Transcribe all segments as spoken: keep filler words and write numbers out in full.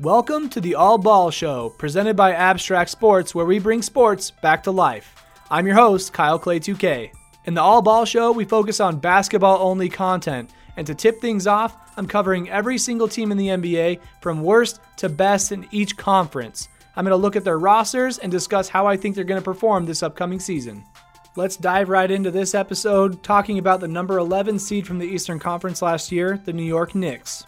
Welcome to the All Ball Show, presented by Abstract Sports, where we bring sports back to life. I'm your host, Kyle Clay two K. In the All Ball Show, we focus on basketball-only content, and to tip things off, I'm covering every single team in the N B A, from worst to best in each conference. I'm going to look at their rosters and discuss how I think they're going to perform this upcoming season. Let's dive right into this episode, talking about the number eleven seed from the Eastern Conference last year, the New York Knicks.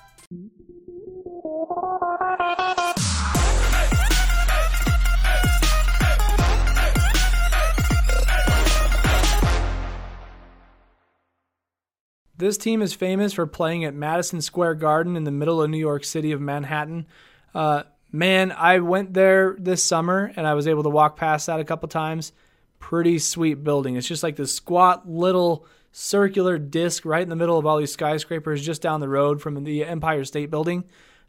This team is famous for playing at Madison Square Garden in the middle of New York City of Manhattan. Uh, man, I went there this summer, and I was able to walk past that a couple times. Pretty sweet building. It's just like this squat little circular disc right in the middle of all these skyscrapers just down the road from the Empire State Building.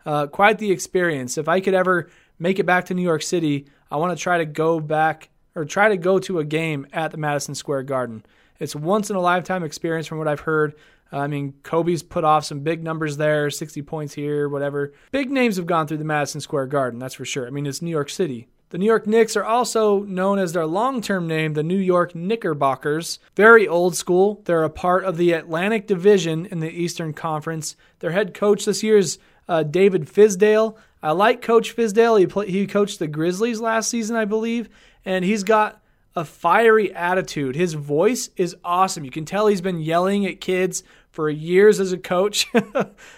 Uh, quite the experience. If I could ever make it back to New York City, I want to try to go back or try to go to a game at the Madison Square Garden. It's a once-in-a-lifetime experience from what I've heard. I mean, Kobe's put off some big numbers there, sixty points here, whatever. Big names have gone through the Madison Square Garden, that's for sure. I mean, it's New York City. The New York Knicks are also known as their long-term name, the New York Knickerbockers. Very old school. They're a part of the Atlantic Division in the Eastern Conference. Their head coach this year is uh, David Fizdale. I like Coach Fizdale. He, play, he coached the Grizzlies last season, I believe, and he's got a fiery attitude. His voice is awesome. You can tell he's been yelling at kids for years as a coach,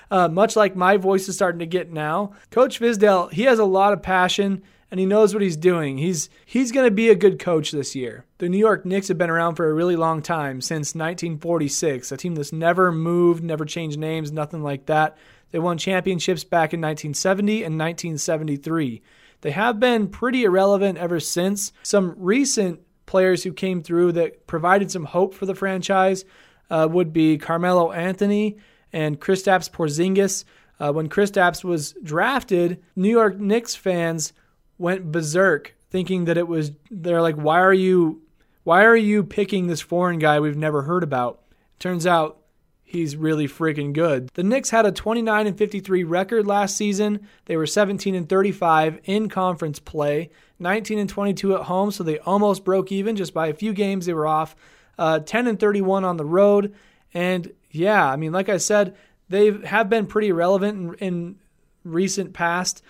uh, much like my voice is starting to get now. Coach Fizdale, he has a lot of passion, and he knows what he's doing. He's he's going to be a good coach this year. The New York Knicks have been around for a really long time, since nineteen forty-six, a team that's never moved, never changed names, nothing like that. They won championships back in nineteen seventy and nineteen seventy-three. They have been pretty irrelevant ever since. Some recent players who came through that provided some hope for the franchise uh, would be Carmelo Anthony and Kristaps Porzingis. Uh, when Kristaps was drafted, New York Knicks fans went berserk, thinking that it was, they're like, why are you why are you picking this foreign guy we've never heard about? Turns out he's really freaking good. The Knicks had a twenty-nine and fifty-three record last season. They were seventeen and thirty-five in conference play, nineteen and twenty-two at home, so they almost broke even. Just by a few games they were off. Uh, ten and thirty-one on the road. And yeah, I mean, like I said, they have been pretty relevant in, in recent past.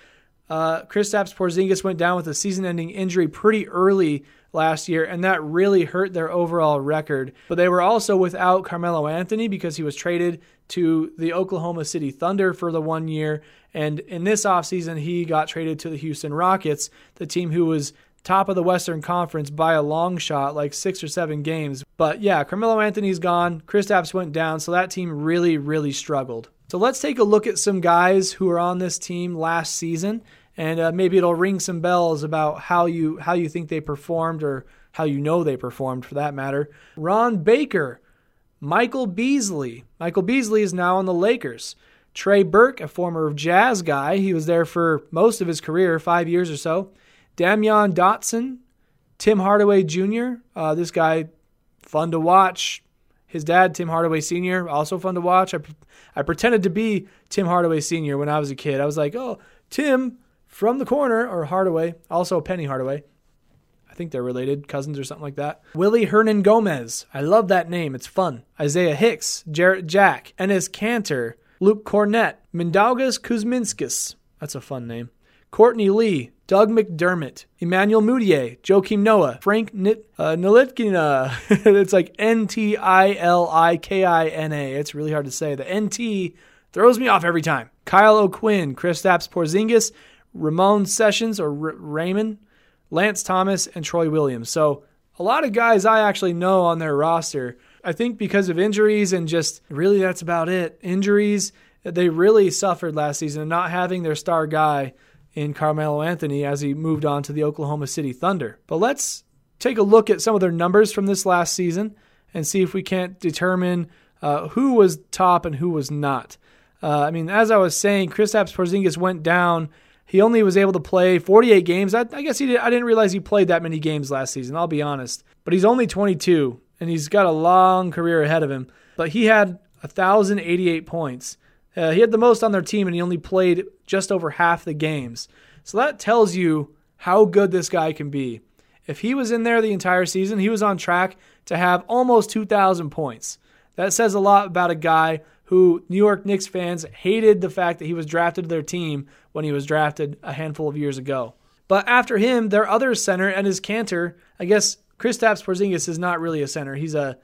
Uh, Kristaps Porzingis went down with a season-ending injury pretty early last year, and that really hurt their overall record. But they were also without Carmelo Anthony because he was traded to the Oklahoma City Thunder for the one year, and in this offseason, he got traded to the Houston Rockets, the team who was top of the Western Conference by a long shot, like six or seven games. But yeah, Carmelo Anthony's gone, Kristaps went down, so that team really, really struggled. So let's take a look at some guys who are on this team last season, and uh, maybe it'll ring some bells about how you how you think they performed, or how you know they performed for that matter. Ron Baker, Michael Beasley. Michael Beasley is now on the Lakers. Trey Burke, a former Jazz guy. He was there for most of his career, five years or so. Damian Dotson, Tim Hardaway Junior Uh, this guy, fun to watch. His dad, Tim Hardaway Senior, also fun to watch. I, I pretended to be Tim Hardaway Senior when I was a kid. I was like, oh, Tim from the corner, or Hardaway, also Penny Hardaway. I think they're related, cousins or something like that. Willie Hernan Gomez. I love that name. It's fun. Isaiah Hicks, Jarrett Jack, Enes Kanter, Luke Cornet, Mindaugas Kuzminskis. That's a fun name. Courtney Lee, Doug McDermott, Emmanuel Mudiay, Joakim Noah, Frank Ntilikina. It's like N T I L I K I N A. It's really hard to say. The N T throws me off every time. Kyle O'Quinn, Kristaps Porzingis, Ramon Sessions, or R- Raymond, Lance Thomas, and Troy Williams. So a lot of guys I actually know on their roster. I think because of injuries and just really that's about it. Injuries, they really suffered last season, and not having their star guy in Carmelo Anthony as he moved on to the Oklahoma City Thunder. But let's take a look at some of their numbers from this last season and see if we can't determine uh, who was top and who was not. Uh, I mean, as I was saying, Kristaps Porzingis went down. He only was able to play forty-eight games. I, I guess he did, I didn't realize he played that many games last season, I'll be honest. But he's only twenty-two, and he's got a long career ahead of him. But he had one thousand eighty-eight points. Uh, he had the most on their team, and he only played just over half the games. So that tells you how good this guy can be. If he was in there the entire season, he was on track to have almost two thousand points. That says a lot about a guy who New York Knicks fans hated the fact that he was drafted to their team when he was drafted a handful of years ago. But after him, their other center, Enes Kanter, I guess Kristaps Porzingis is not really a center. He's a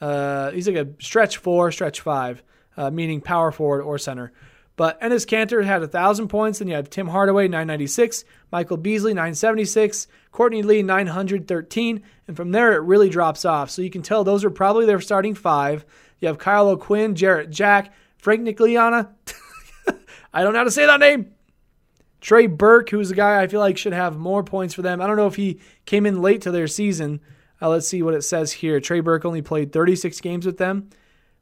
uh, he's like a stretch four, stretch five, uh, meaning power forward or center. But Enes Kanter had one thousand points. Then you have Tim Hardaway, nine ninety-six, Michael Beasley, nine seventy-six, Courtney Lee, nine thirteen. And from there, it really drops off. So you can tell those are probably their starting five. You have Kyle O'Quinn, Jarrett Jack, Frank Ntilikina. I don't know how to say that name. Trey Burke, who's a guy I feel like should have more points for them. I don't know if he came in late to their season. Uh, let's see what it says here. Trey Burke only played thirty-six games with them.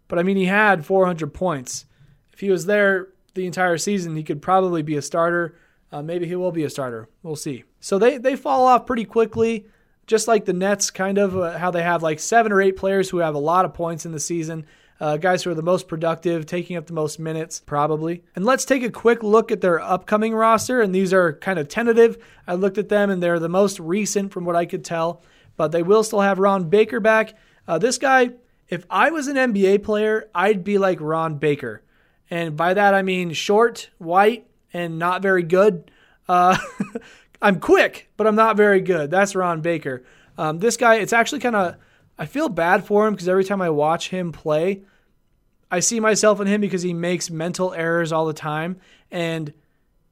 But, I mean, he had four hundred points. If he was there the entire season, he could probably be a starter. Uh, maybe he will be a starter. We'll see. So they, they fall off pretty quickly, just like the Nets, kind of uh, how they have like seven or eight players who have a lot of points in the season, uh, guys who are the most productive, taking up the most minutes, probably. And let's take a quick look at their upcoming roster, and these are kind of tentative. I looked at them, and they're the most recent from what I could tell, but they will still have Ron Baker back. Uh, this guy, if I was an N B A player, I'd be like Ron Baker. And by that, I mean short, white, and not very good. Uh, I'm quick, but I'm not very good. That's Ron Baker. Um, this guy, it's actually kind of, I feel bad for him because every time I watch him play, I see myself in him because he makes mental errors all the time. And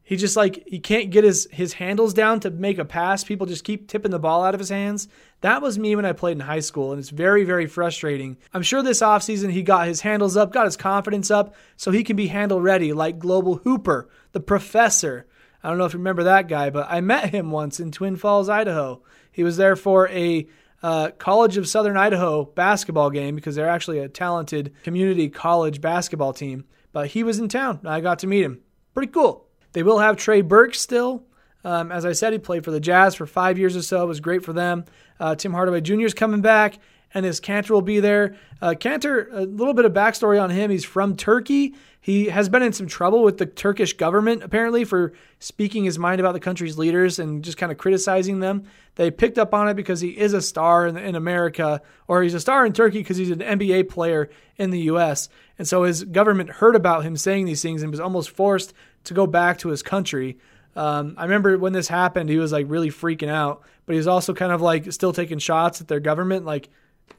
he just like, he can't get his, his handles down to make a pass. People just keep tipping the ball out of his hands. That was me when I played in high school, and it's very, very frustrating. I'm sure this offseason he got his handles up, got his confidence up, so he can be handle ready like Global Hooper, the professor. I don't know if you remember that guy, but I met him once in Twin Falls, Idaho. He was there for a uh, College of Southern Idaho basketball game because they're actually a talented community college basketball team. But he was in town, and I got to meet him. Pretty cool. They will have Trey Burke still. Um, as I said, he played for the Jazz for five years or so. It was great for them. Uh, Tim Hardaway Junior is coming back, and his Kanter will be there. Uh, Kanter, a little bit of backstory on him. He's from Turkey. He has been in some trouble with the Turkish government, apparently, for speaking his mind about the country's leaders and just kind of criticizing them. They picked up on it because he is a star in, in America, or he's a star in Turkey because he's an N B A player in the U S. And so his government heard about him saying these things and was almost forced to go back to his country. Um, I remember when this happened, he was like really freaking out, but he was also kind of like still taking shots at their government. Like,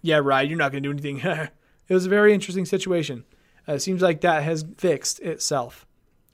yeah, right. You're not going to do anything. It was a very interesting situation. Uh, it seems like that has fixed itself,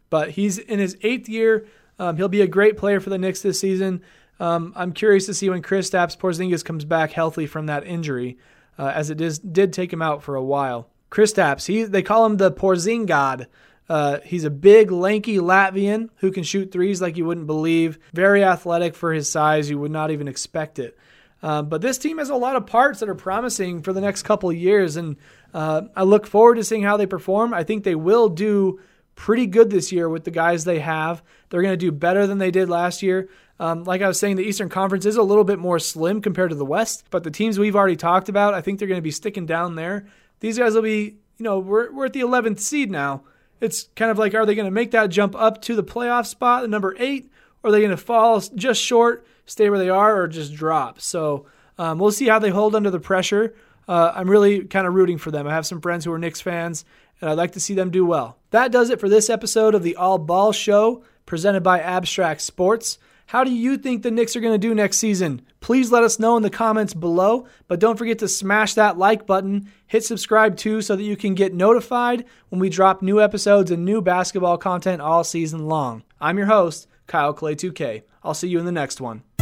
but he's in his eighth year. Um, he'll be a great player for the Knicks this season. Um, I'm curious to see when Kristaps Porzingis comes back healthy from that injury, uh, as it is, did take him out for a while. Kristaps, he, they call him the Porzing God. Uh, he's a big, lanky Latvian who can shoot threes like you wouldn't believe. Very athletic for his size. You would not even expect it. Uh, but this team has a lot of parts that are promising for the next couple of years, and uh, I look forward to seeing how they perform. I think they will do pretty good this year with the guys they have. They're going to do better than they did last year. Um, like I was saying, the Eastern Conference is a little bit more slim compared to the West, but the teams we've already talked about, I think they're going to be sticking down there. These guys will be, you know, we're, we're at the eleventh seed now. It's kind of like, are they going to make that jump up to the playoff spot, the number eight, or are they going to fall just short, stay where they are, or just drop? So um, we'll see how they hold under the pressure. Uh, I'm really kind of rooting for them. I have some friends who are Knicks fans, and I'd like to see them do well. That does it for this episode of the All Ball Show, presented by Abstract Sports. How do you think the Knicks are going to do next season? Please let us know in the comments below, but don't forget to smash that like button. Hit subscribe too so that you can get notified when we drop new episodes and new basketball content all season long. I'm your host, Kyle Clay two K. I'll see you in the next one.